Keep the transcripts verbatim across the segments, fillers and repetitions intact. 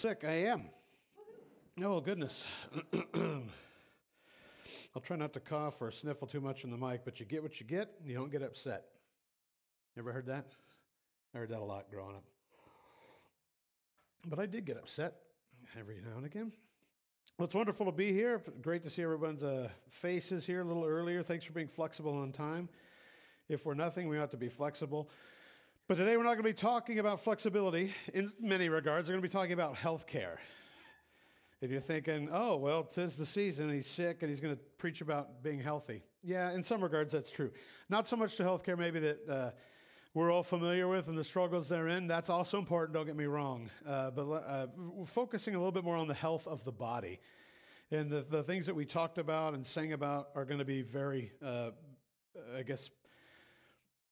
Sick, I am. Oh, goodness. I'll try not to cough or sniffle too much in the mic, but you get what you get, and you don't get upset. Ever heard that? I heard that a lot growing up. But I did get upset every now and again. Well, it's wonderful to be here. Great to see everyone's uh, faces here a little earlier. Thanks for being flexible on time. If we're nothing, we ought to be flexible. But today we're not going to be talking about flexibility in many regards. We're going to be talking about health care. If you're thinking, oh, well, it says the season, he's sick, and he's going to preach about being healthy. Yeah, in some regards, that's true. Not so much to health care maybe that uh, we're all familiar with and the struggles they're in. That's also important, don't get me wrong. Uh, but uh, we're focusing a little bit more on the health of the body. And the, the things that we talked about and sang about are going to be very, uh, I guess,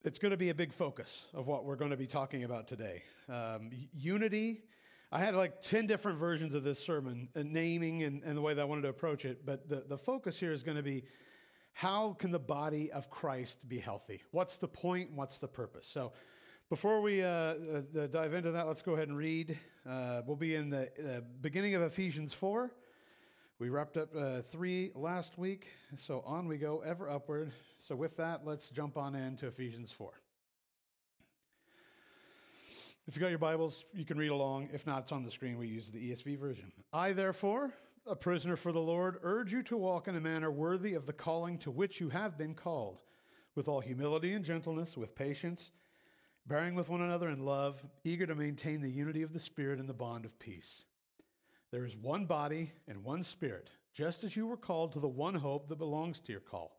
it's going to be a big focus of what we're going to be talking about today. Um, unity. I had like ten different versions of this sermon, and naming and, and the way that I wanted to approach it. But the, the focus here is going to be, how can the body of Christ be healthy? What's the point? What's the purpose? So before we uh, uh, dive into that, let's go ahead and read. Uh, we'll be in the uh, beginning of Ephesians four. We wrapped up uh, three last week, so on we go, ever upward. So with that, let's jump on into Ephesians four. If you got your Bibles, you can read along. If not, it's on the screen. We use the E S V version. I, therefore, a prisoner for the Lord, urge you to walk in a manner worthy of the calling to which you have been called, with all humility and gentleness, with patience, bearing with one another in love, eager to maintain the unity of the Spirit and the bond of peace. There is one body and one Spirit, just as you were called to the one hope that belongs to your call.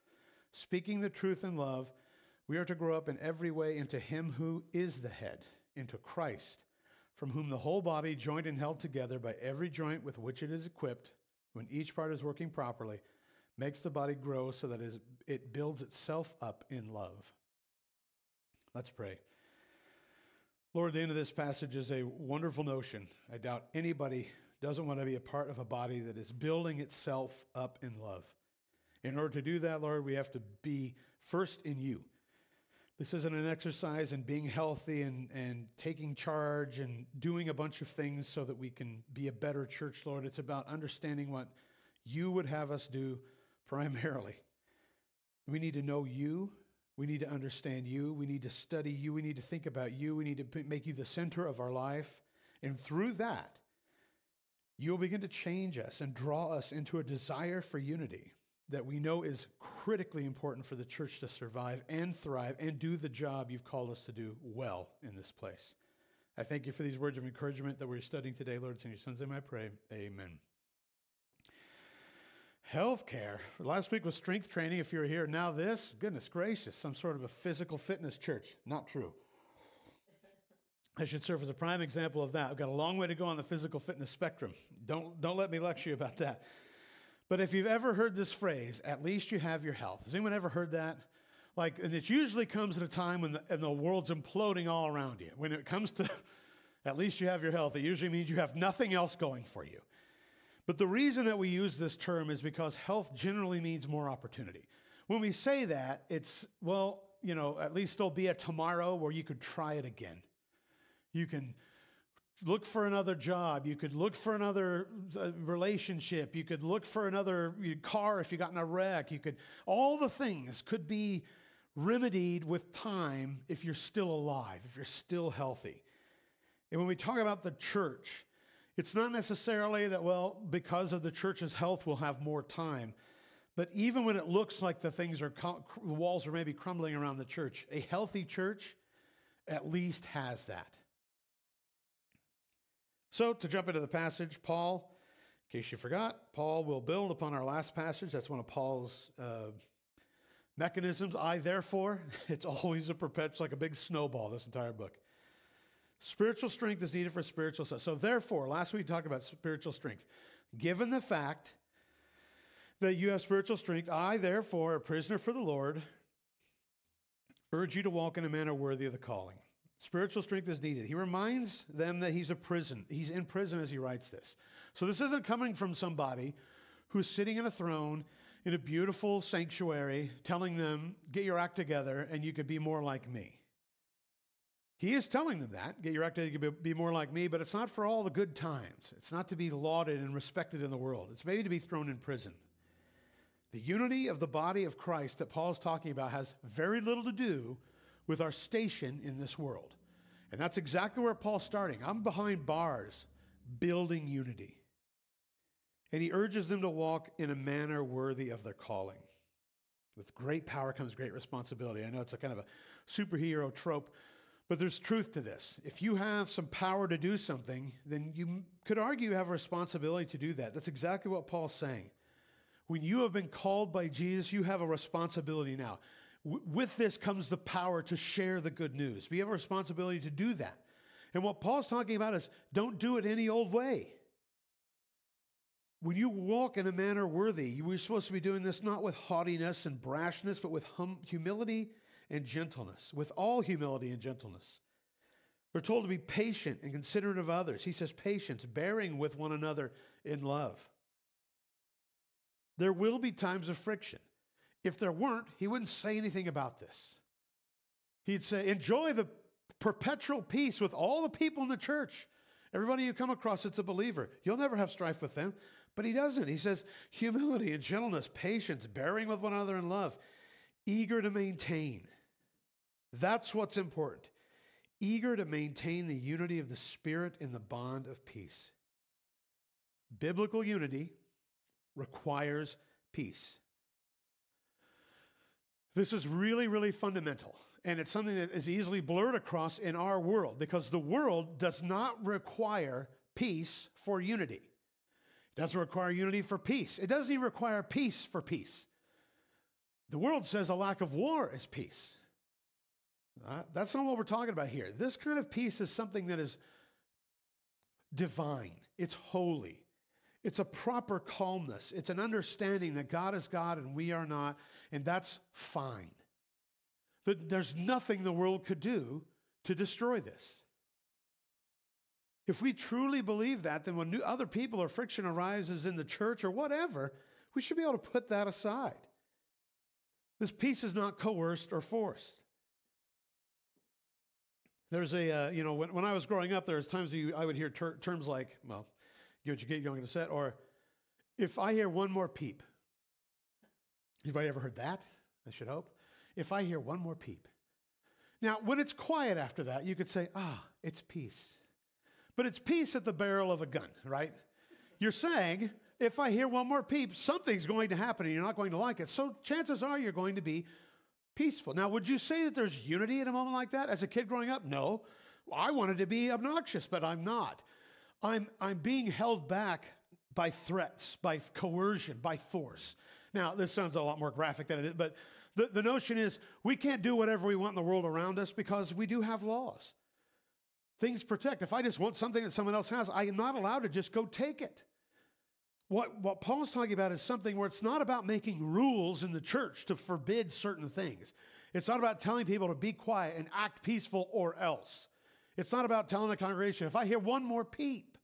speaking the truth in love, we are to grow up in every way into him who is the head, into Christ, from whom the whole body, joined and held together by every joint with which it is equipped, when each part is working properly, makes the body grow so that it builds itself up in love. Let's pray. Lord, the end of this passage is a wonderful notion. I doubt anybody doesn't want to be a part of a body that is building itself up in love. In order to do that, Lord, we have to be first in you. This isn't an exercise in being healthy and, and taking charge and doing a bunch of things so that we can be a better church, Lord. It's about understanding what you would have us do primarily. We need to know you. We need to understand you. We need to study you. We need to think about you. We need to p- make you the center of our life. And through that, you'll begin to change us and draw us into a desire for unity that we know is critically important for the church to survive and thrive and do the job you've called us to do well in this place. I thank you for these words of encouragement that we're studying today, Lord. It's in your Son's name I pray. Amen. Healthcare. Last week was strength training. If you're here now, this, goodness gracious, some sort of a physical fitness church. Not true. I should serve as a prime example of that. I've got a long way to go on the physical fitness spectrum. Don't don't let me lecture you about that. But if you've ever heard this phrase, at least you have your health. Has anyone ever heard that? Like, and it usually comes at a time when the, and the world's imploding all around you. When it comes to at least you have your health, it usually means you have nothing else going for you. But the reason that we use this term is because health generally means more opportunity. When we say that, it's, well, you know, at least there'll be a tomorrow where you could try it again. You can look for another job. You could look for another uh, relationship. You could look for another car if you got in a wreck. You could, all the things could be remedied with time if you're still alive, if you're still healthy. And when we talk about the church, It's not necessarily that, well, because of the church's health, we'll have more time. But even when it looks like the things are, the walls are maybe crumbling around the church, a healthy church at least has that. So to jump into the passage, Paul, in case you forgot, Paul will build upon our last passage. That's one of Paul's uh, mechanisms. I, therefore, it's always a perpetual, like a big snowball, this entire book. Spiritual strength is needed for spiritual success. So therefore, last week we talked about spiritual strength. Given the fact that you have spiritual strength, I, therefore, a prisoner for the Lord, urge you to walk in a manner worthy of the calling. Spiritual strength is needed. He reminds them that he's a prison. He's in prison as he writes this. So this isn't coming from somebody who's sitting on a throne in a beautiful sanctuary telling them, get your act together and you could be more like me. He is telling them that, get your act together, be more like me, but it's not for all the good times. It's not to be lauded and respected in the world. It's maybe to be thrown in prison. The unity of the body of Christ that Paul's talking about has very little to do with our station in this world. And that's exactly where Paul's starting. I'm behind bars, building unity. And he urges them to walk in a manner worthy of their calling. With great power comes great responsibility. I know it's a kind of a superhero trope, but there's truth to this. If you have some power to do something, then you could argue you have a responsibility to do that. That's exactly what Paul's saying. When you have been called by Jesus, you have a responsibility now. W- with this comes the power to share the good news. We have a responsibility to do that. And what Paul's talking about is don't do it any old way. When you walk in a manner worthy, we're supposed to be doing this not with haughtiness and brashness, but with hum- humility and gentleness, with all humility and gentleness. We're told to be patient and considerate of others. He says patience, bearing with one another in love. There will be times of friction. If there weren't, he wouldn't say anything about this. He'd say, enjoy the perpetual peace with all the people in the church. Everybody you come across that's a believer, you'll never have strife with them. But he doesn't. He says humility and gentleness, patience, bearing with one another in love, eager to maintain. That's what's important. Eager to maintain the unity of the Spirit in the bond of peace. Biblical unity requires peace. This is really, really fundamental. And it's something that is easily blurred across in our world because the world does not require peace for unity. It doesn't require unity for peace. It doesn't even require peace for peace. The world says a lack of war is peace. Uh, that's not what we're talking about here. This kind of peace is something that is divine. It's holy. It's a proper calmness. It's an understanding that God is God and we are not, and that's fine. That there's nothing the world could do to destroy this. If we truly believe that, then when new other people or friction arises in the church or whatever, we should be able to put that aside. This peace is not coerced or forced. There's a, uh, you know, when, when I was growing up, there was times you, I would hear ter- terms like, well, get what you get, you're going to set, or if I hear one more peep. Anybody ever heard that? I should hope. If I hear one more peep. Now, when it's quiet after that, you could say, ah, it's peace. But it's peace at the barrel of a gun, right? You're saying, if I hear one more peep, something's going to happen and you're not going to like it. So chances are you're going to be peaceful. Now, would you say that there's unity at a moment like that? As a kid growing up, no. I wanted to be obnoxious, but I'm not. I'm I'm being held back by threats, by coercion, by force. Now, this sounds a lot more graphic than it is, but the, the notion is we can't do whatever we want in the world around us because we do have laws. Things protect. If I just want something that someone else has, I am not allowed to just go take it. What, what Paul's talking about is something where it's not about making rules in the church to forbid certain things. It's not about telling people to be quiet and act peaceful or else. It's not about telling the congregation, if I hear one more peep.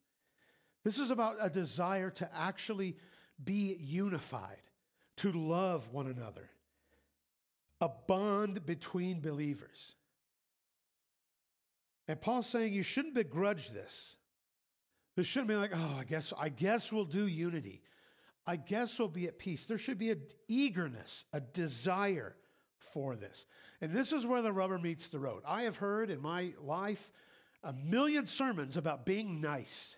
This is about a desire to actually be unified, to love one another, a bond between believers. And Paul's saying you shouldn't begrudge this. This shouldn't be like, oh, I guess I guess we'll do unity. I guess we'll be at peace. There should be an eagerness, a desire for this. And this is where the rubber meets the road. I have heard in my life a million sermons about being nice.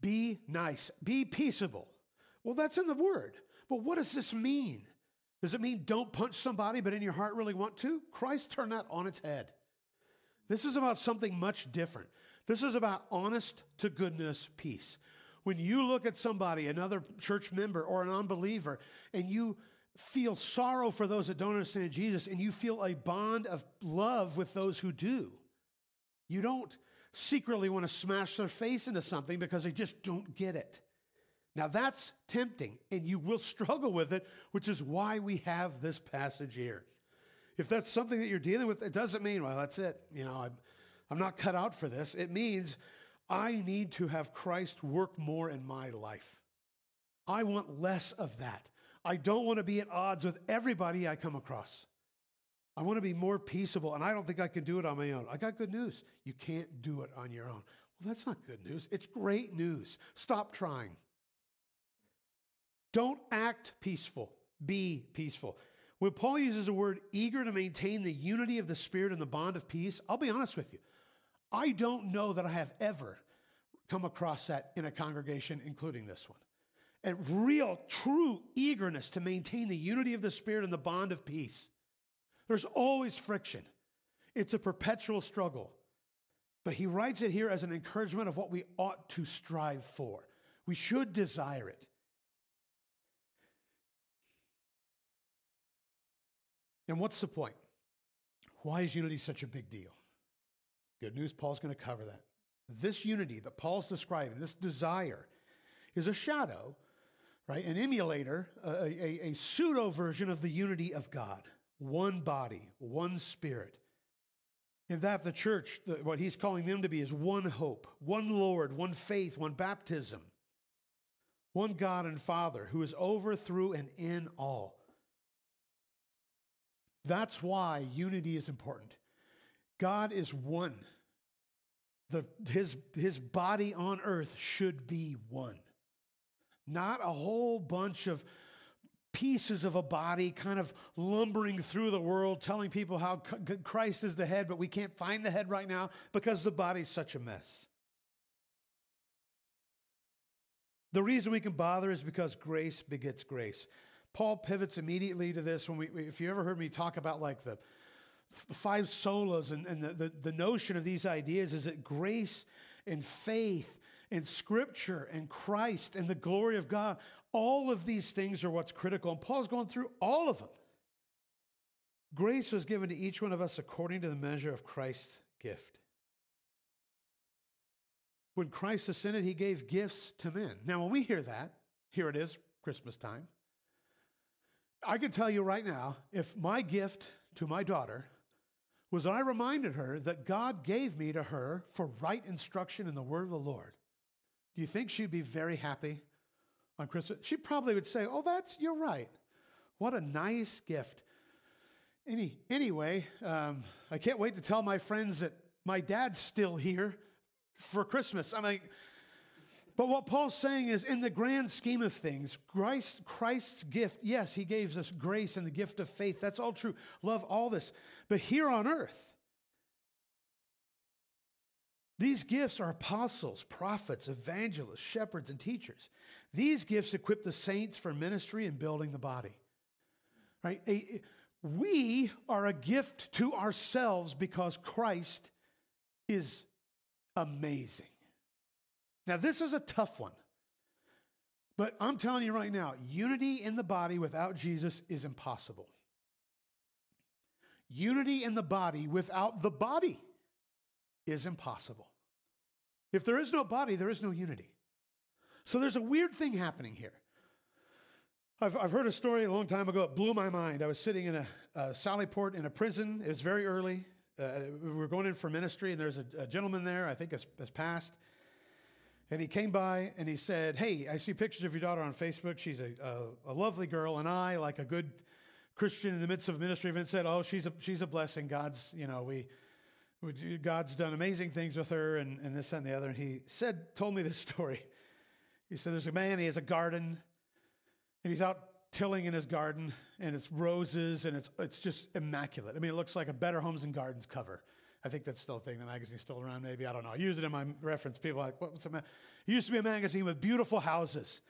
Be nice. Be peaceable. Well, that's in the word. But what does this mean? Does it mean don't punch somebody, but in your heart really want to? Christ turned that on its head. This is about something much different. This is about honest to goodness peace. When you look at somebody, another church member or an unbeliever, and you feel sorrow for those that don't understand Jesus, and you feel a bond of love with those who do, you don't secretly want to smash their face into something because they just don't get it. Now that's tempting, and you will struggle with it, which is why we have this passage here. If that's something that you're dealing with, it doesn't mean, well, that's it. You know, I'm, I'm not cut out for this. It means I need to have Christ work more in my life. I want less of that. I don't want to be at odds with everybody I come across. I want to be more peaceable, and I don't think I can do it on my own. I got good news. You can't do it on your own. Well, that's not good news. It's great news. Stop trying. Don't act peaceful. Be peaceful. When Paul uses the word eager to maintain the unity of the Spirit and the bond of peace, I'll be honest with you. I don't know that I have ever come across that in a congregation, including this one. And real, true eagerness to maintain the unity of the Spirit and the bond of peace. There's always friction. It's a perpetual struggle. But he writes it here as an encouragement of what we ought to strive for. We should desire it. And what's the point? Why is unity such a big deal? Good news, Paul's going to cover that. This unity that Paul's describing, this desire, is a shadow, right? An emulator, a, a, a pseudo version of the unity of God. One body, one spirit. And that the church, the, what he's calling them to be, is one hope, one Lord, one faith, one baptism, one God and Father who is over, through, and in all. That's why unity is important. God is one. The, his, his body on earth should be one. Not a whole bunch of pieces of a body kind of lumbering through the world, telling people how Christ is the head, but we can't find the head right now because the body's such a mess. The reason we can bother is because grace begets grace. Paul pivots immediately to this. When we, if you ever heard me talk about like the, the five solas and, and the, the, the notion of these ideas is that grace and faith and scripture and Christ and the glory of God, all of these things are what's critical. And Paul's going through all of them. Grace was given to each one of us according to the measure of Christ's gift. When Christ ascended, he gave gifts to men. Now, when we hear that, here it is, Christmas time. I can tell you right now, if my gift to my daughter was I reminded her that God gave me to her for right instruction in the word of the Lord, do you think she'd be very happy on Christmas? She probably would say, oh, that's, you're right. What a nice gift. Any, anyway, um, I can't wait to tell my friends that my dad's still here for Christmas. I'm like, but what Paul's saying is, in the grand scheme of things, Christ, Christ's gift, yes, he gave us grace and the gift of faith. That's all true. Love all this. But here on earth, these gifts are apostles, prophets, evangelists, shepherds, and teachers. These gifts equip the saints for ministry and building the body. Right? We are a gift to ourselves because Christ is amazing. Now, this is a tough one, but I'm telling you right now, unity in the body without Jesus is impossible. Unity in the body without the body is impossible. If there is no body, there is no unity. So there's a weird thing happening here. I've, I've heard a story a long time ago. It blew my mind. I was sitting in a, a Sallyport in a prison. It was very early. Uh, we were going in for ministry, and there's a, a gentleman there, I think has, has passed. And he came by and he said, hey, I see pictures of your daughter on Facebook. She's a, a, a lovely girl. And I, like a good Christian in the midst of a ministry event, said, oh, she's a, she's a blessing. God's, you know, we, we God's done amazing things with her and, and this and the other. And he said, told me this story. He said, there's a man, he has a garden, and he's out tilling in his garden, and it's roses, and it's it's just immaculate. I mean, it looks like a Better Homes and Gardens cover. I think that's still a thing. The magazine's still around, maybe. I don't know. I use it in my reference. People are like, what's a ma-? It used to be a magazine with beautiful houses.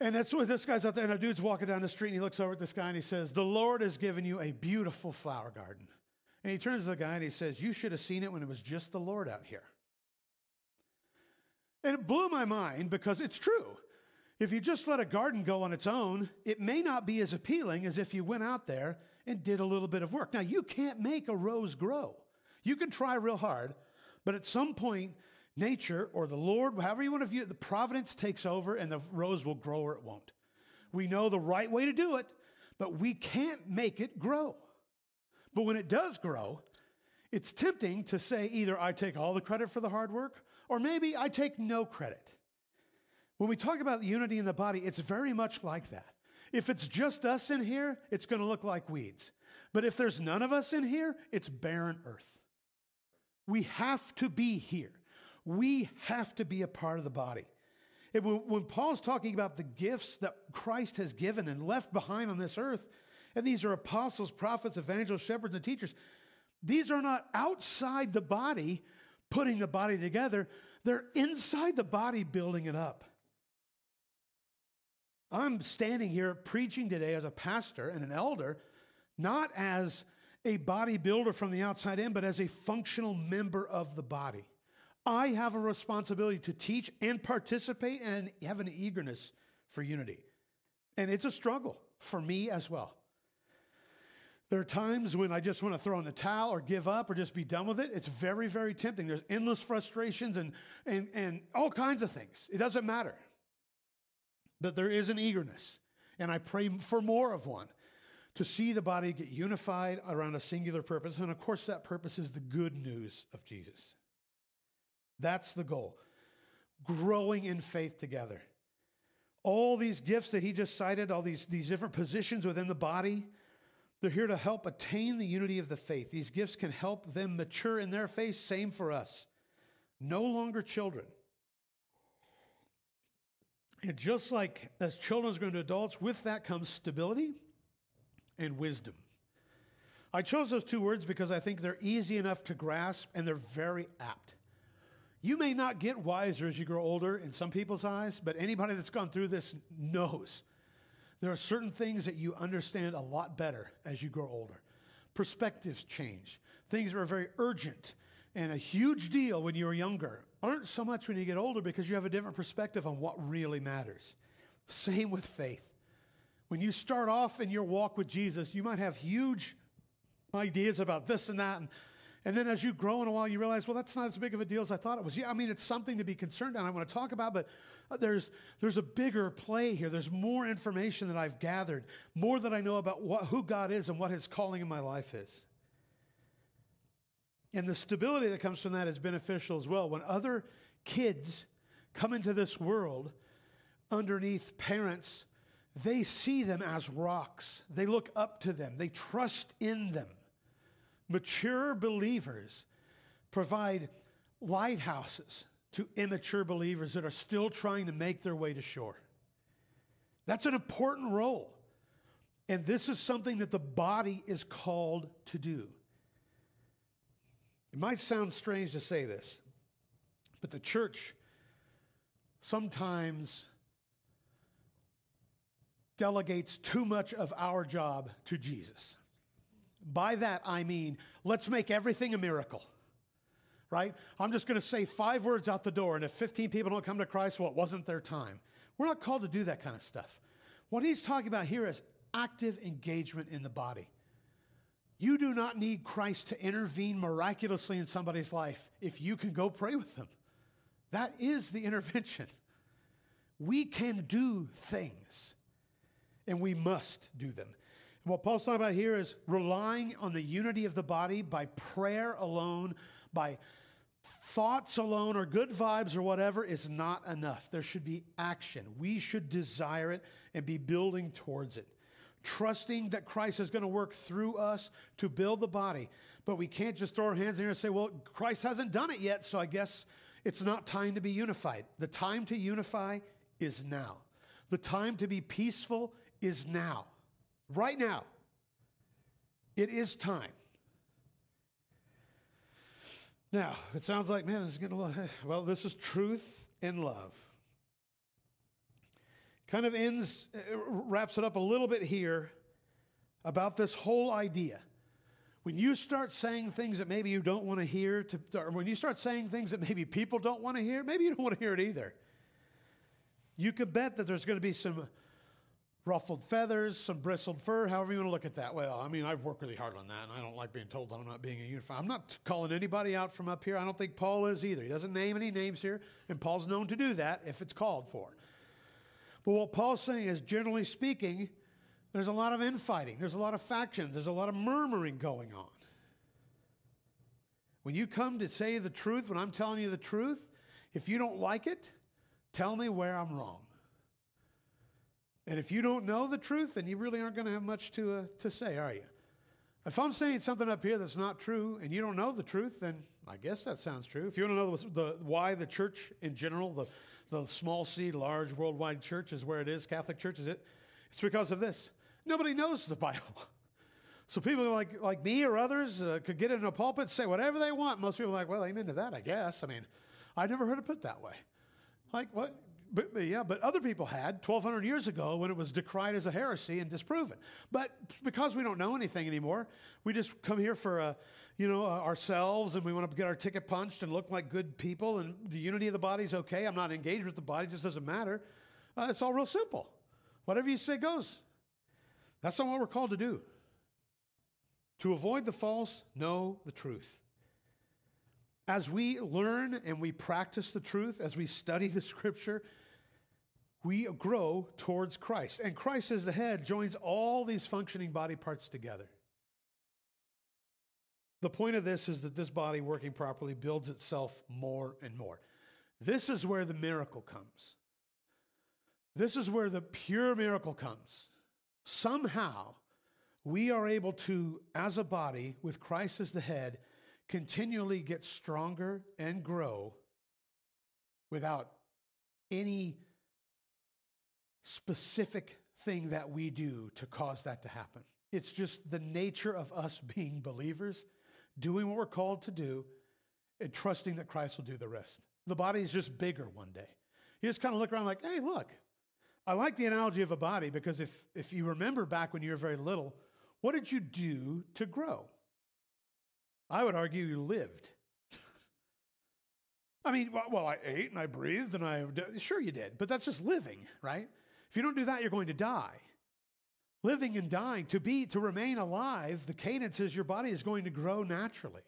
And that's what this guy's out there. And a dude's walking down the street, and he looks over at this guy, and he says, the Lord has given you a beautiful flower garden. And he turns to the guy, and he says, you should have seen it when it was just the Lord out here. And it blew my mind because it's true. If you just let a garden go on its own, it may not be as appealing as if you went out there and did a little bit of work. Now, you can't make a rose grow. You can try real hard, but at some point, nature or the Lord, however you want to view it, the providence takes over and the rose will grow or it won't. We know the right way to do it, but we can't make it grow. But when it does grow, it's tempting to say either I take all the credit for the hard work or maybe I take no credit. When we talk about unity in the body, it's very much like that. If it's just us in here, it's going to look like weeds. But if there's none of us in here, it's barren earth. We have to be here. We have to be a part of the body. It, when, when Paul's talking about the gifts that Christ has given and left behind on this earth, and these are apostles, prophets, evangelists, shepherds, and teachers, these are not outside the body putting the body together. They're inside the body building it up. I'm standing here preaching today as a pastor and an elder, not as a bodybuilder from the outside in, but as a functional member of the body. I have a responsibility to teach and participate and have an eagerness for unity. And it's a struggle for me as well. There are times when I just want to throw in the towel or give up or just be done with it. It's very, very tempting. There's endless frustrations and, and, and all kinds of things. It doesn't matter. But there is an eagerness. And I pray for more of one, to see the body get unified around a singular purpose. And of course, that purpose is the good news of Jesus. That's the goal. Growing in faith together. All these gifts that he just cited, all these, these different positions within the body, they're here to help attain the unity of the faith. These gifts can help them mature in their faith. Same for us. No longer children. And just like as children grow into adults, with that comes stability and wisdom. I chose those two words because I think they're easy enough to grasp and they're very apt. You may not get wiser as you grow older in some people's eyes, but anybody that's gone through this knows there are certain things that you understand a lot better as you grow older. Perspectives change. Things that are very urgent and a huge deal when you were younger aren't so much when you get older because you have a different perspective on what really matters. Same with faith. When you start off in your walk with Jesus, you might have huge ideas about this and that. And, and then as you grow in a while, you realize, well, that's not as big of a deal as I thought it was. Yeah, I mean, it's something to be concerned about. I want to talk about, but there's, there's a bigger play here. There's more information that I've gathered, more that I know about what, who God is and what his calling in my life is. And the stability that comes from that is beneficial as well. When other kids come into this world underneath parents, they see them as rocks. They look up to them. They trust in them. Mature believers provide lighthouses to immature believers that are still trying to make their way to shore. That's an important role. And this is something that the body is called to do. It might sound strange to say this, but the church sometimes delegates too much of our job to Jesus. By that, I mean, let's make everything a miracle, right? I'm just going to say five words out the door, and if fifteen people don't come to Christ, well, it wasn't their time. We're not called to do that kind of stuff. What he's talking about here is active engagement in the body. You do not need Christ to intervene miraculously in somebody's life if you can go pray with them. That is the intervention. We can do things. And we must do them. And what Paul's talking about here is relying on the unity of the body by prayer alone, by thoughts alone, or good vibes or whatever is not enough. There should be action. We should desire it and be building towards it. Trusting that Christ is going to work through us to build the body. But we can't just throw our hands in the air and say, well, Christ hasn't done it yet, so I guess it's not time to be unified. The time to unify is now. The time to be peaceful is now, right now. It is time. Now, it sounds like, man, this is getting a little, well, this is truth and love. Kind of ends, wraps it up a little bit here about this whole idea. When you start saying things that maybe you don't want to hear, to, or when you start saying things that maybe people don't want to hear, maybe you don't want to hear it either. You could bet that there's going to be some ruffled feathers, some bristled fur, however you want to look at that. Well, I mean, I've worked really hard on that, and I don't like being told that I'm not being a unified. I'm not calling anybody out from up here. I don't think Paul is either. He doesn't name any names here, and Paul's known to do that if it's called for. But what Paul's saying is, generally speaking, there's a lot of infighting. There's a lot of factions. There's a lot of murmuring going on. When you come to say the truth, when I'm telling you the truth, if you don't like it, tell me where I'm wrong. And if you don't know the truth, then you really aren't going to have much to uh, to say, are you? If I'm saying something up here that's not true and you don't know the truth, then I guess that sounds true. If you want to know the, the, why the church in general, the, the small c, large worldwide church is where it is, Catholic Church is it, it's because of this. Nobody knows the Bible. So people like, like me or others uh, could get in a pulpit and say whatever they want. Most people are like, well, amen to that, I guess. I mean, I never heard it put that way. Like, what? But, but yeah, but other people had twelve hundred years ago when it was decried as a heresy and disproven. But because we don't know anything anymore, we just come here for, uh, you know, uh, ourselves, and we want to get our ticket punched and look like good people, and the unity of the body is okay. I'm not engaged with the body. It just doesn't matter. Uh, it's all real simple. Whatever you say goes. That's not what we're called to do. To avoid the false, know the truth. As we learn and we practice the truth, as we study the Scripture, we grow towards Christ. And Christ as the head joins all these functioning body parts together. The point of this is that this body working properly builds itself more and more. This is where the miracle comes. This is where the pure miracle comes. Somehow, we are able to, as a body, with Christ as the head, continually get stronger and grow without any specific thing that we do to cause that to happen. It's just the nature of us being believers, doing what we're called to do, and trusting that Christ will do the rest. The body is just bigger one day. You just kind of look around like, hey, look. I like the analogy of a body because if, if you remember back when you were very little, what did you do to grow? I would argue you lived. I mean, well, well, I ate and I breathed and I... Sure you did, but that's just living, right? If you don't do that, you're going to die. Living and dying, to be, to remain alive, the cadence is your body is going to grow naturally.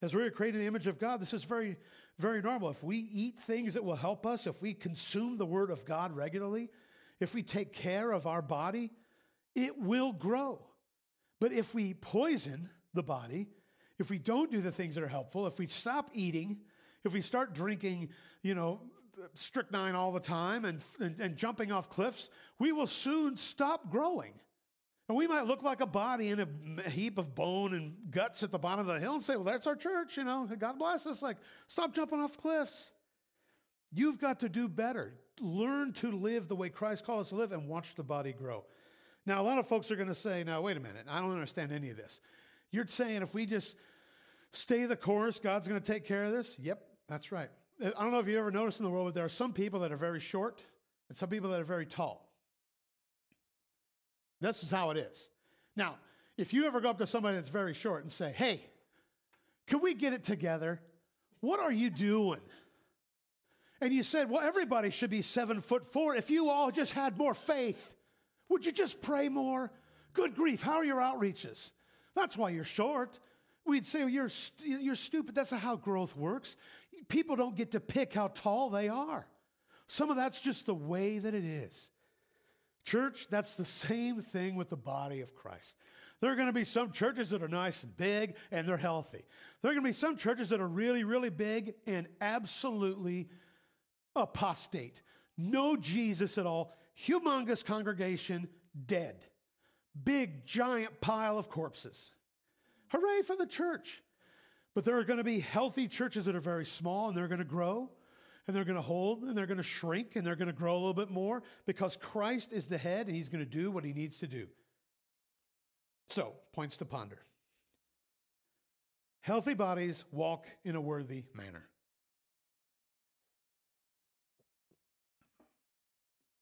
As we are created in the image of God, this is very, very normal. If we eat things that will help us, if we consume the Word of God regularly, if we take care of our body, it will grow. But if we poison the body... If we don't do the things that are helpful, if we stop eating, if we start drinking, you know, strychnine all the time and, and, and jumping off cliffs, we will soon stop growing. And we might look like a body in a heap of bone and guts at the bottom of the hill and say, well, that's our church, you know, God bless us. Like, stop jumping off cliffs. You've got to do better. Learn to live the way Christ called us to live and watch the body grow. Now, a lot of folks are going to say, now, wait a minute, I don't understand any of this. You're saying if we just stay the course, God's going to take care of this? Yep, that's right. I don't know if you ever noticed in the world, but there are some people that are very short and some people that are very tall. This is how it is. Now, if you ever go up to somebody that's very short and say, hey, can we get it together? What are you doing? And you said, well, everybody should be seven foot four. If you all just had more faith, would you just pray more? Good grief, how are your outreaches? That's why you're short. We'd say, well, you're st- you're stupid. That's not how growth works. People don't get to pick how tall they are. Some of that's just the way that it is. Church, that's the same thing with the body of Christ. There are going to be some churches that are nice and big and they're healthy. There are going to be some churches that are really, really big and absolutely apostate. No Jesus at all. Humongous congregation, dead. Big, giant pile of corpses. Hooray for the church. But there are going to be healthy churches that are very small, and they're going to grow, and they're going to hold, and they're going to shrink, and they're going to grow a little bit more because Christ is the head, and he's going to do what he needs to do. So, points to ponder. Healthy bodies walk in a worthy manner.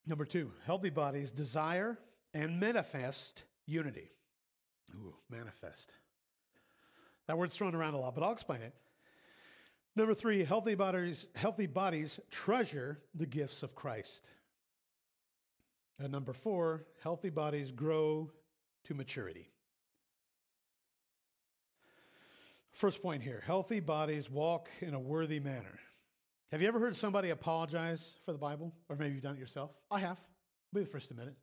Number two, healthy bodies desire and manifest unity. Ooh, manifest. That word's thrown around a lot, but I'll explain it. Number three, healthy bodies, healthy bodies treasure the gifts of Christ. And number four, healthy bodies grow to maturity. First point here, healthy bodies walk in a worthy manner. Have you ever heard somebody apologize for the Bible? Or maybe you've done it yourself. I have. I'll be the first to admit it.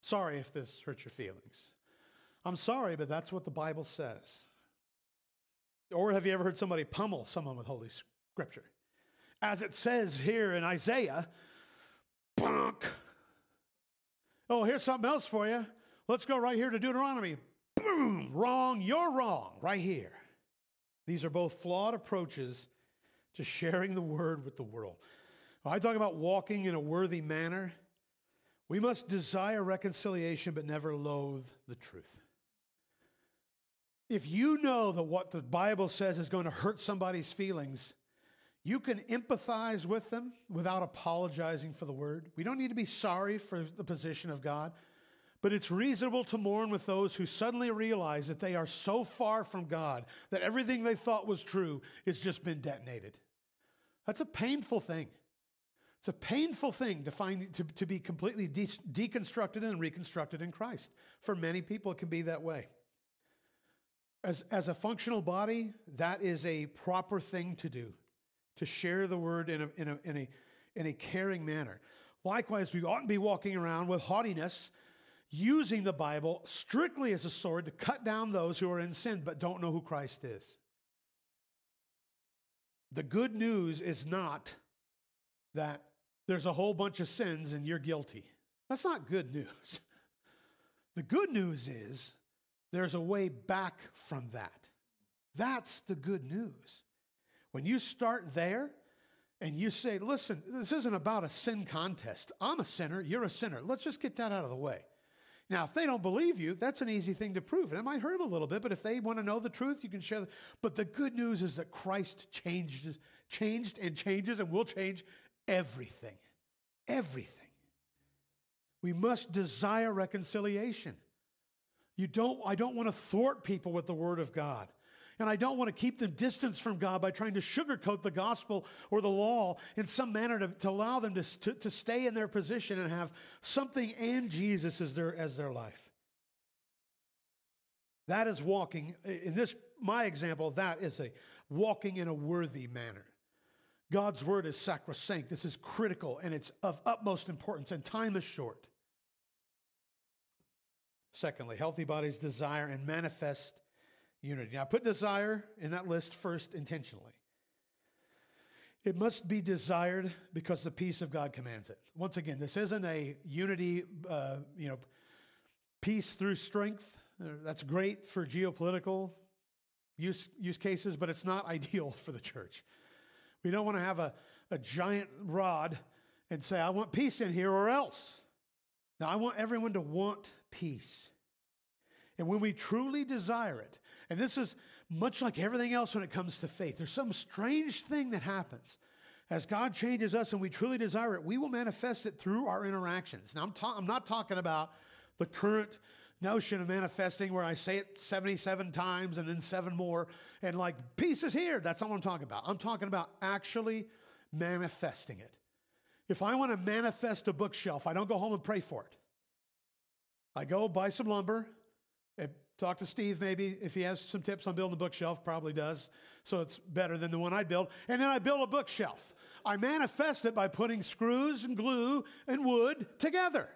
Sorry if this hurts your feelings. I'm sorry, but that's what the Bible says. Or have you ever heard somebody pummel someone with Holy Scripture? As it says here in Isaiah, bonk. Oh, here's something else for you. Let's go right here to Deuteronomy. Boom, wrong, you're wrong, right here. These are both flawed approaches to sharing the word with the world. When I talk about walking in a worthy manner, we must desire reconciliation but never loathe the truth. If you know that what the Bible says is going to hurt somebody's feelings, you can empathize with them without apologizing for the word. We don't need to be sorry for the position of God, but it's reasonable to mourn with those who suddenly realize that they are so far from God that everything they thought was true has just been detonated. That's a painful thing. It's a painful thing to find to, to be completely de- deconstructed and reconstructed in Christ. For many people, it can be that way. As, as a functional body, that is a proper thing to do, to share the word in a, in a, in a, in a caring manner. Likewise, we oughtn't be walking around with haughtiness, using the Bible strictly as a sword to cut down those who are in sin but don't know who Christ is. The good news is not that there's a whole bunch of sins and you're guilty. That's not good news. The good news is there's a way back from that. That's the good news. When you start there and you say, listen, this isn't about a sin contest. I'm a sinner. You're a sinner. Let's just get that out of the way. Now, if they don't believe you, that's an easy thing to prove. And it might hurt them a little bit, but if they want to know the truth, you can share that. But the good news is that Christ changed, changed and changes and will change everything. Everything. We must desire reconciliation. You don't, I don't want to thwart people with the word of God. And I don't want to keep them distance from God by trying to sugarcoat the gospel or the law in some manner to, to allow them to, to, to stay in their position and have something and Jesus as their, as their life. That is walking, in this, my example, that is a walking in a worthy manner. God's word is sacrosanct. This is critical and it's of utmost importance and time is short. Secondly, healthy bodies desire and manifest unity. Now, I put desire in that list first intentionally. It must be desired because the peace of God commands it. Once again, this isn't a unity, uh, you know, peace through strength. That's great for geopolitical use, use cases, but it's not ideal for the church. We don't want to have a, a giant rod and say, I want peace in here or else. Now, I want everyone to want peace. And when we truly desire it, and this is much like everything else when it comes to faith, there's some strange thing that happens. As God changes us and we truly desire it, we will manifest it through our interactions. Now, I'm, ta- I'm not talking about the current notion of manifesting where I say it seventy-seven times and then seven more, and like, peace is here. That's not what I'm talking about. I'm talking about actually manifesting it. If I want to manifest a bookshelf, I don't go home and pray for it. I go buy some lumber, talk to Steve maybe if he has some tips on building a bookshelf, probably does, so it's better than the one I built, and then I build a bookshelf. I manifest it by putting screws and glue and wood together.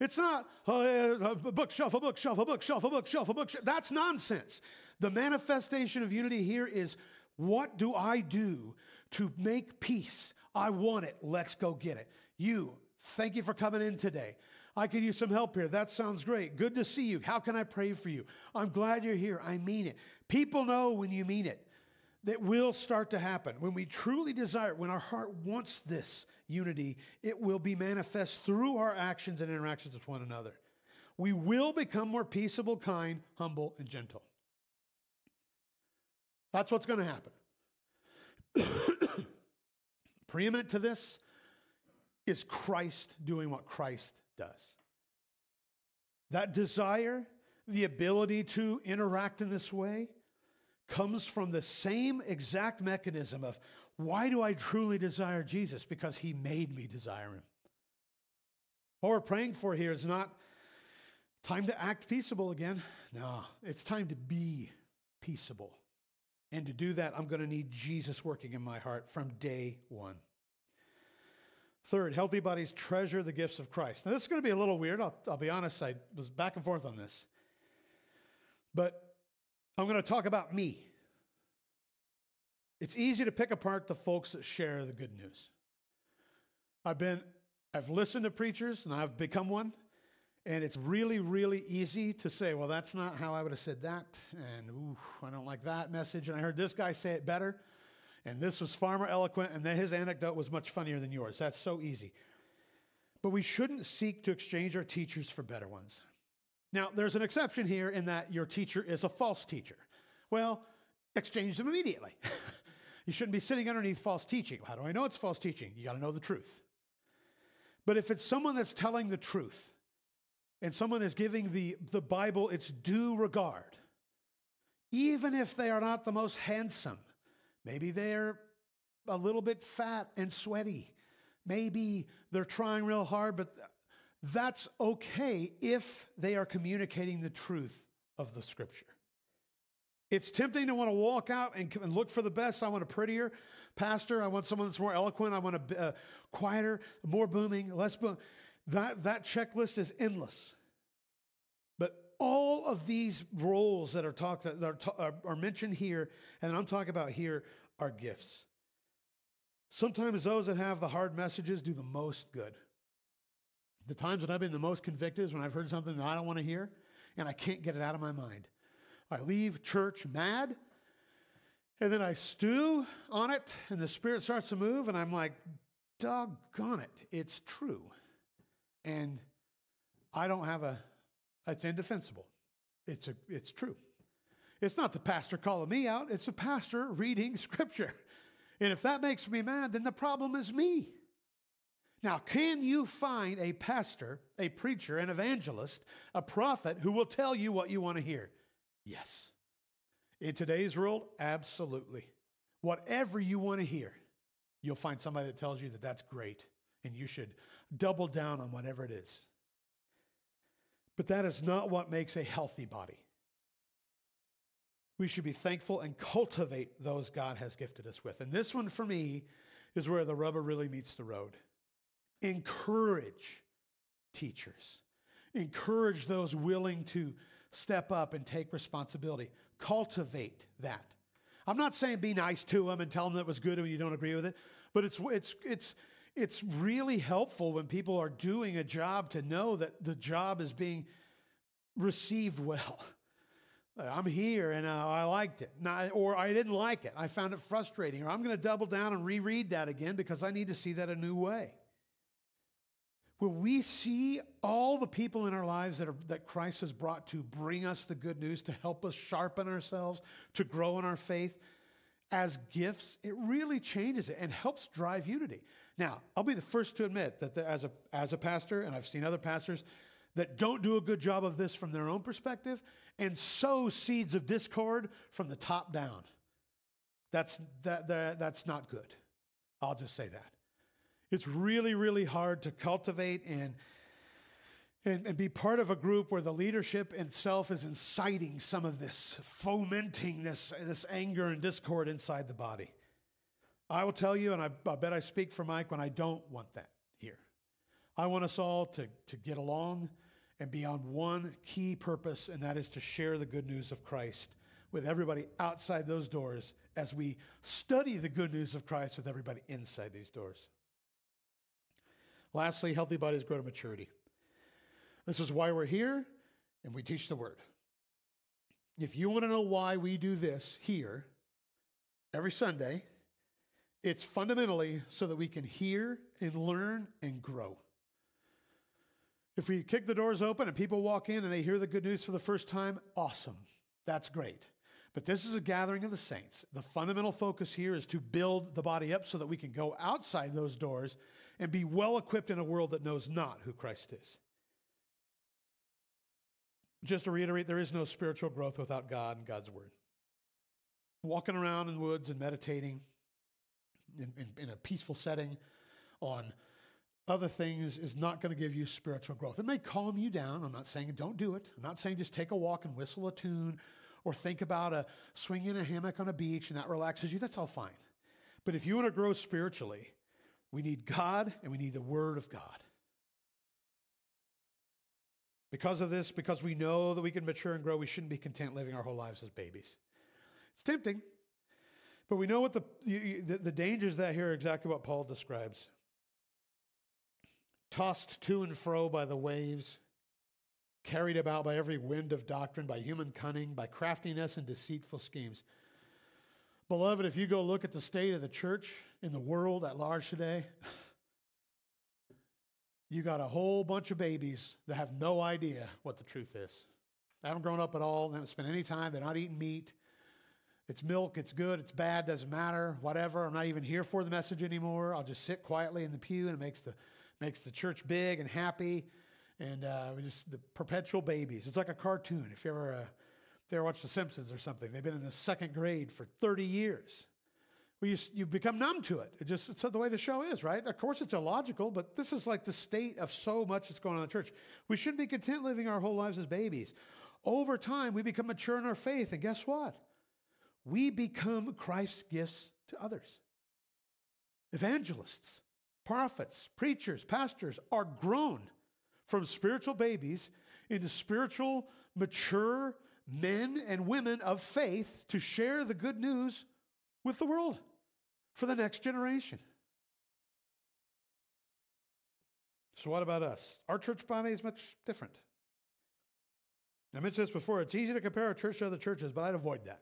It's not oh, yeah, a bookshelf, a bookshelf, a bookshelf, a bookshelf, a bookshelf. That's nonsense. The manifestation of unity here is what do I do to make peace? I want it. Let's go get it. You, thank you for coming in today. I could use some help here. That sounds great. Good to see you. How can I pray for you? I'm glad you're here. I mean it. People know when you mean it. That will start to happen. When we truly desire it, when our heart wants this unity, it will be manifest through our actions and interactions with one another. We will become more peaceable, kind, humble, and gentle. That's what's going to happen. Preeminent to this is Christ doing what Christ does. That desire, the ability to interact in this way, comes from the same exact mechanism of, why do I truly desire Jesus? Because he made me desire him. What we're praying for here is not time to act peaceable again. No, it's time to be peaceable. And to do that, I'm going to need Jesus working in my heart from day one. Third, healthy bodies treasure the gifts of Christ. Now, this is going to be a little weird. I'll, I'll be honest. I was back and forth on this. But I'm going to talk about me. It's easy to pick apart the folks that share the good news. I've been, I've listened to preachers, and I've become one. And it's really, really easy to say, well, that's not how I would have said that. And, ooh, I don't like that message. And I heard this guy say it better. And this was far more eloquent. And then his anecdote was much funnier than yours. That's so easy. But we shouldn't seek to exchange our teachers for better ones. Now, there's an exception here in that your teacher is a false teacher. Well, exchange them immediately. You shouldn't be sitting underneath false teaching. How do I know it's false teaching? You got to know the truth. But if it's someone that's telling the truth, and someone is giving the, the Bible its due regard, even if they are not the most handsome, maybe they're a little bit fat and sweaty, maybe they're trying real hard, but th- that's okay if they are communicating the truth of the Scripture. It's tempting to want to walk out and, and look for the best. I want a prettier pastor. I want someone that's more eloquent. I want a uh, quieter, more booming, less booming. That, that checklist is endless. But all of these roles that are talked that are, ta- are mentioned here, and I'm talking about here, are gifts. Sometimes those that have the hard messages do the most good. The times that I've been the most convicted is when I've heard something that I don't want to hear, and I can't get it out of my mind. I leave church mad, and then I stew on it, and the Spirit starts to move, and I'm like, doggone it, it's true. And I don't have a, it's indefensible. It's a, it's true. It's not the pastor calling me out. It's the pastor reading Scripture. And if that makes me mad, then the problem is me. Now, can you find a pastor, a preacher, an evangelist, a prophet who will tell you what you want to hear? Yes. In today's world, absolutely. Whatever you want to hear, you'll find somebody that tells you that that's great. And you should double down on whatever it is. But that is not what makes a healthy body. We should be thankful and cultivate those God has gifted us with. And this one for me is where the rubber really meets the road. Encourage teachers. Encourage those willing to step up and take responsibility. Cultivate that. I'm not saying be nice to them and tell them that was good when you don't agree with it, but it's it's it's It's really helpful when people are doing a job to know that the job is being received well. I'm here and I liked it, or I didn't like it. I found it frustrating, or I'm going to double down and reread that again because I need to see that a new way. When we see all the people in our lives that, are, that Christ has brought to bring us the good news, to help us sharpen ourselves, to grow in our faith, as gifts, it really changes it and helps drive unity. Now, I'll be the first to admit that the, as a as a pastor, and I've seen other pastors that don't do a good job of this from their own perspective and sow seeds of discord from the top down. That's that, that that's not good. I'll just say that. It's really, really hard to cultivate and And, and be part of a group where the leadership itself is inciting some of this, fomenting this, this anger and discord inside the body. I will tell you, and I, I bet I speak for Mike when I don't want that here. I want us all to, to get along and be on one key purpose, and that is to share the good news of Christ with everybody outside those doors as we study the good news of Christ with everybody inside these doors. Lastly, healthy bodies grow to maturity. This is why we're here, and we teach the Word. If you want to know why we do this here every Sunday, it's fundamentally so that we can hear and learn and grow. If we kick the doors open and people walk in and they hear the good news for the first time, awesome. That's great. But this is a gathering of the saints. The fundamental focus here is to build the body up so that we can go outside those doors and be well equipped in a world that knows not who Christ is. Just to reiterate, there is no spiritual growth without God and God's word. Walking around in woods and meditating in, in, in a peaceful setting on other things is not going to give you spiritual growth. It may calm you down. I'm not saying don't do it. I'm not saying just take a walk and whistle a tune or think about a swing in a hammock on a beach and that relaxes you. That's all fine. But if you want to grow spiritually, we need God and we need the Word of God. Because of this, because we know that we can mature and grow, we shouldn't be content living our whole lives as babies. It's tempting, but we know what the, the, the dangers that here are exactly what Paul describes. Tossed to and fro by the waves, carried about by every wind of doctrine, by human cunning, by craftiness and deceitful schemes. Beloved, if you go look at the state of the church in the world at large today, you got a whole bunch of babies that have no idea what the truth is. They haven't grown up at all. They haven't spent any time. They're not eating meat. It's milk. It's good. It's bad. Doesn't matter. Whatever. I'm not even here for the message anymore. I'll just sit quietly in the pew, and it makes the makes the church big and happy. And uh, we just the perpetual babies. It's like a cartoon. If you ever, uh, if you ever watch The Simpsons or something, they've been in the second grade for thirty years. Well, you, you become numb to it. It just it's the way the show is, right? Of course, it's illogical, but this is like the state of so much that's going on in the church. We shouldn't be content living our whole lives as babies. Over time, we become mature in our faith, and guess what? We become Christ's gifts to others. Evangelists, prophets, preachers, pastors are grown from spiritual babies into spiritual, mature men and women of faith to share the good news with the world for the next generation. So what about us? Our church body is much different. I mentioned this before. It's easy to compare our church to other churches, but I'd avoid that.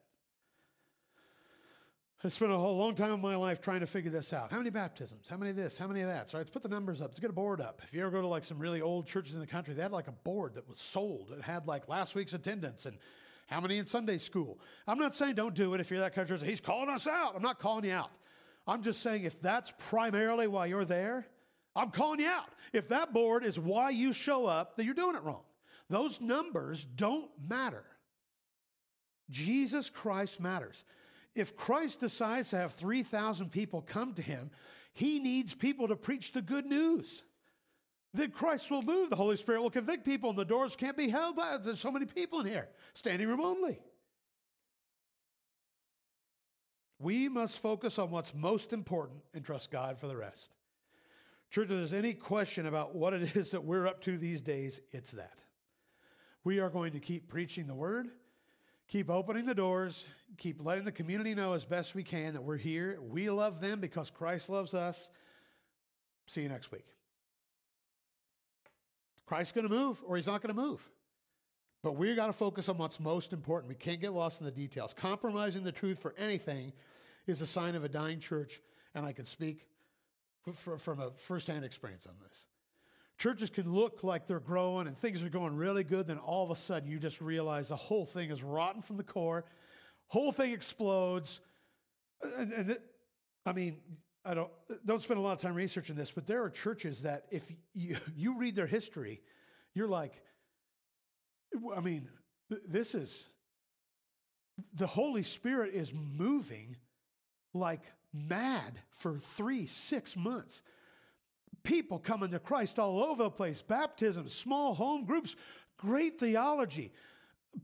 I spent a whole long time of my life trying to figure this out. How many baptisms? How many of this? How many of that? So let's put the numbers up. Let's get a board up. If you ever go to like some really old churches in the country, they had like a board that was sold. It had like last week's attendance and how many in Sunday school. I'm not saying don't do it if you're that kind of person. He's calling us out. I'm not calling you out. I'm just saying if that's primarily why you're there, I'm calling you out. If that board is why you show up, then you're doing it wrong. Those numbers don't matter. Jesus Christ matters. If Christ decides to have three thousand people come to him, he needs people to preach the good news. Then Christ will move. The Holy Spirit will convict people, and the doors can't be held by. There's so many people in here, standing room only. We must focus on what's most important and trust God for the rest. Church, if there's any question about what it is that we're up to these days, it's that. We are going to keep preaching the word. Keep opening the doors, keep letting the community know as best we can that we're here. We love them because Christ loves us. See you next week. Christ's going to move or he's not going to move. But we've got to focus on what's most important. We can't get lost in the details. Compromising the truth for anything is a sign of a dying church, and I can speak from a firsthand experience on this. Churches can look like they're growing and things are going really good, then all of a sudden you just realize the whole thing is rotten from the core, whole thing explodes. And, and it, I mean, I don't don't spend a lot of time researching this, but there are churches that if you, you read their history, you're like, I mean, this is, the Holy Spirit is moving like mad for three, six months. People coming to Christ all over the place, baptisms, small home groups, great theology,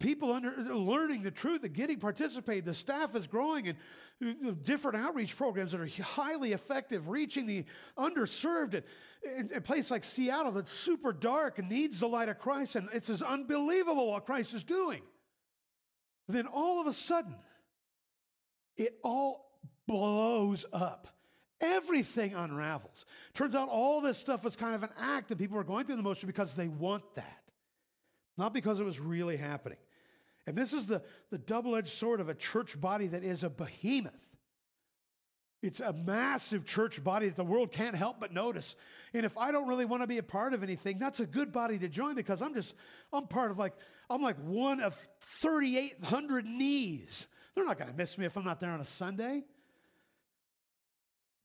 people under, learning the truth and getting participated. The staff is growing and different outreach programs that are highly effective, reaching the underserved. And a place like Seattle that's super dark and needs the light of Christ, and it's just unbelievable what Christ is doing. Then all of a sudden, it all blows up. Everything unravels. Turns out all this stuff was kind of an act, and people were going through the motion because they want that, not because it was really happening. And this is the, the double-edged sword of a church body that is a behemoth. It's a massive church body that the world can't help but notice. And if I don't really want to be a part of anything, that's a good body to join because I'm just, I'm part of like, I'm like one of three thousand eight hundred knees They're not going to miss me if I'm not there on a Sunday.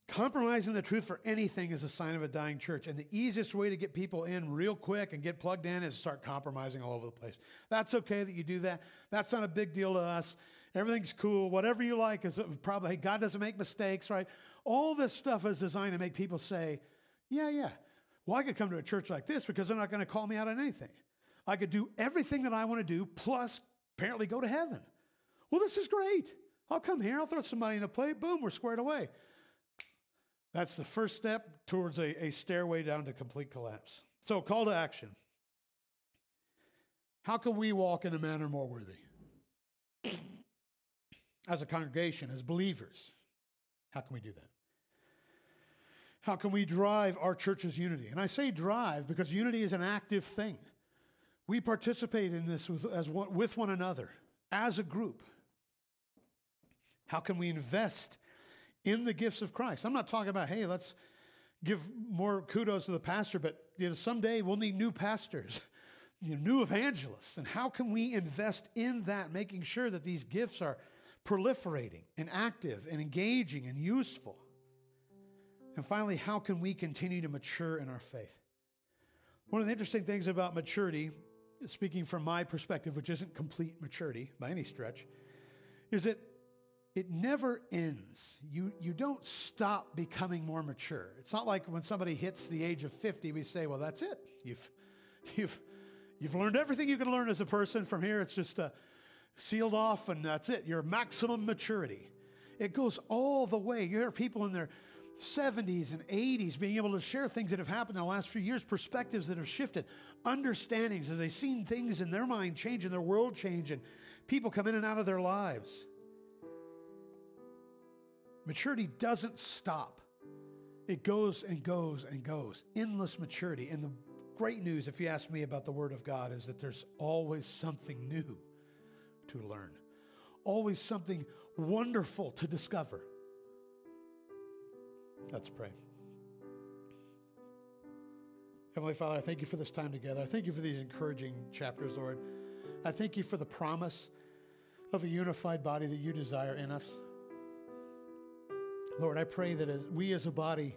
Compromising the truth for anything is a sign of a dying church. And the easiest way to get people in real quick and get plugged in is start compromising all over the place. That's okay that you do that. That's not a big deal to us. Everything's cool. Whatever you like is probably, hey, God doesn't make mistakes, right? All this stuff is designed to make people say, yeah, yeah. Well, I could come to a church like this because they're not going to call me out on anything. I could do everything that I want to do, plus apparently go to heaven. Well, this is great. I'll come here. I'll throw somebody in the plate. Boom, we're squared away. That's the first step towards a, a stairway down to complete collapse. So, call to action. How can we walk in a manner more worthy? As a congregation, as believers, how can we do that? How can we drive our church's unity? And I say drive because unity is an active thing. We participate in this with, as one, with one another, as a group. How can we invest in the gifts of Christ? I'm not talking about, hey, let's give more kudos to the pastor, but you know, someday we'll need new pastors, you know, new evangelists. And how can we invest in that, making sure that these gifts are proliferating and active and engaging and useful? And finally, how can we continue to mature in our faith? One of the interesting things about maturity, speaking from my perspective, which isn't complete maturity by any stretch, is that it never ends. You, you don't stop becoming more mature. It's not like when somebody hits the age of fifty, we say, well, that's it. You've, you've, you've learned everything you can learn as a person. From here, it's just uh, sealed off, and that's it. Your maximum maturity. It goes all the way. There are people in their seventies and eighties being able to share things that have happened in the last few years, perspectives that have shifted, understandings, and they've seen things in their mind change and their world change, and people come in and out of their lives. Maturity doesn't stop. It goes and goes and goes. Endless maturity. And the great news, if you ask me about the Word of God, is that there's always something new to learn, always something wonderful to discover. Let's pray. Heavenly Father, I thank you for this time together. I thank you for these encouraging chapters, Lord. I thank you for the promise of a unified body that you desire in us. Lord, I pray that as we as a body,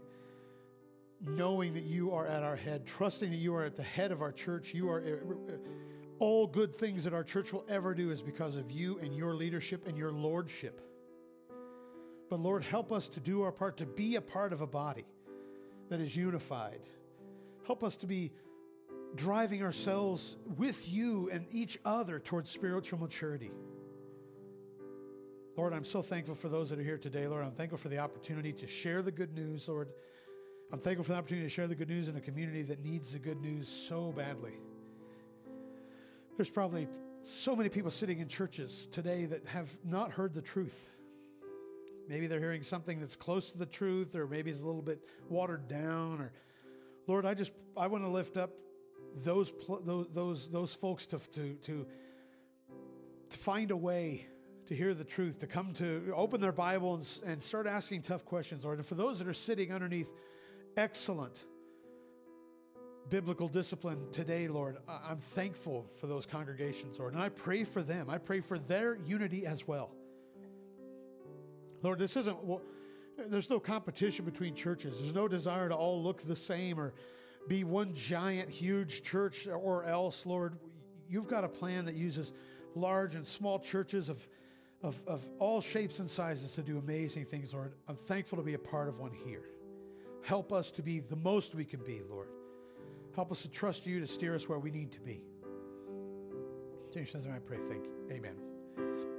knowing that you are at our head, trusting that you are at the head of our church, you are all good things that our church will ever do is because of you and your leadership and your lordship. But Lord, help us to do our part, to be a part of a body that is unified. Help us to be driving ourselves with you and each other towards spiritual maturity. Lord, I'm so thankful for those that are here today, Lord. I'm thankful for the opportunity to share the good news, Lord. I'm thankful for the opportunity to share the good news in a community that needs the good news so badly. There's probably so many people sitting in churches today that have not heard the truth. Maybe they're hearing something that's close to the truth, or maybe it's a little bit watered down. Or, Lord, I just I want to lift up those pl- those those those folks to to to to find a way to hear the truth, to come to open their Bible and, and start asking tough questions, Lord. And for those that are sitting underneath excellent biblical discipline today, Lord, I, I'm thankful for those congregations, Lord, and I pray for them. I pray for their unity as well. Lord, this isn't, well, there's no competition between churches. There's no desire to all look the same or be one giant, huge church or else, Lord. You've got a plan that uses large and small churches of, of, of all shapes and sizes to do amazing things, Lord. I'm thankful to be a part of one here. Help us to be the most we can be, Lord. Help us to trust you to steer us where we need to be. In Jesus' name I pray, thank you. Amen.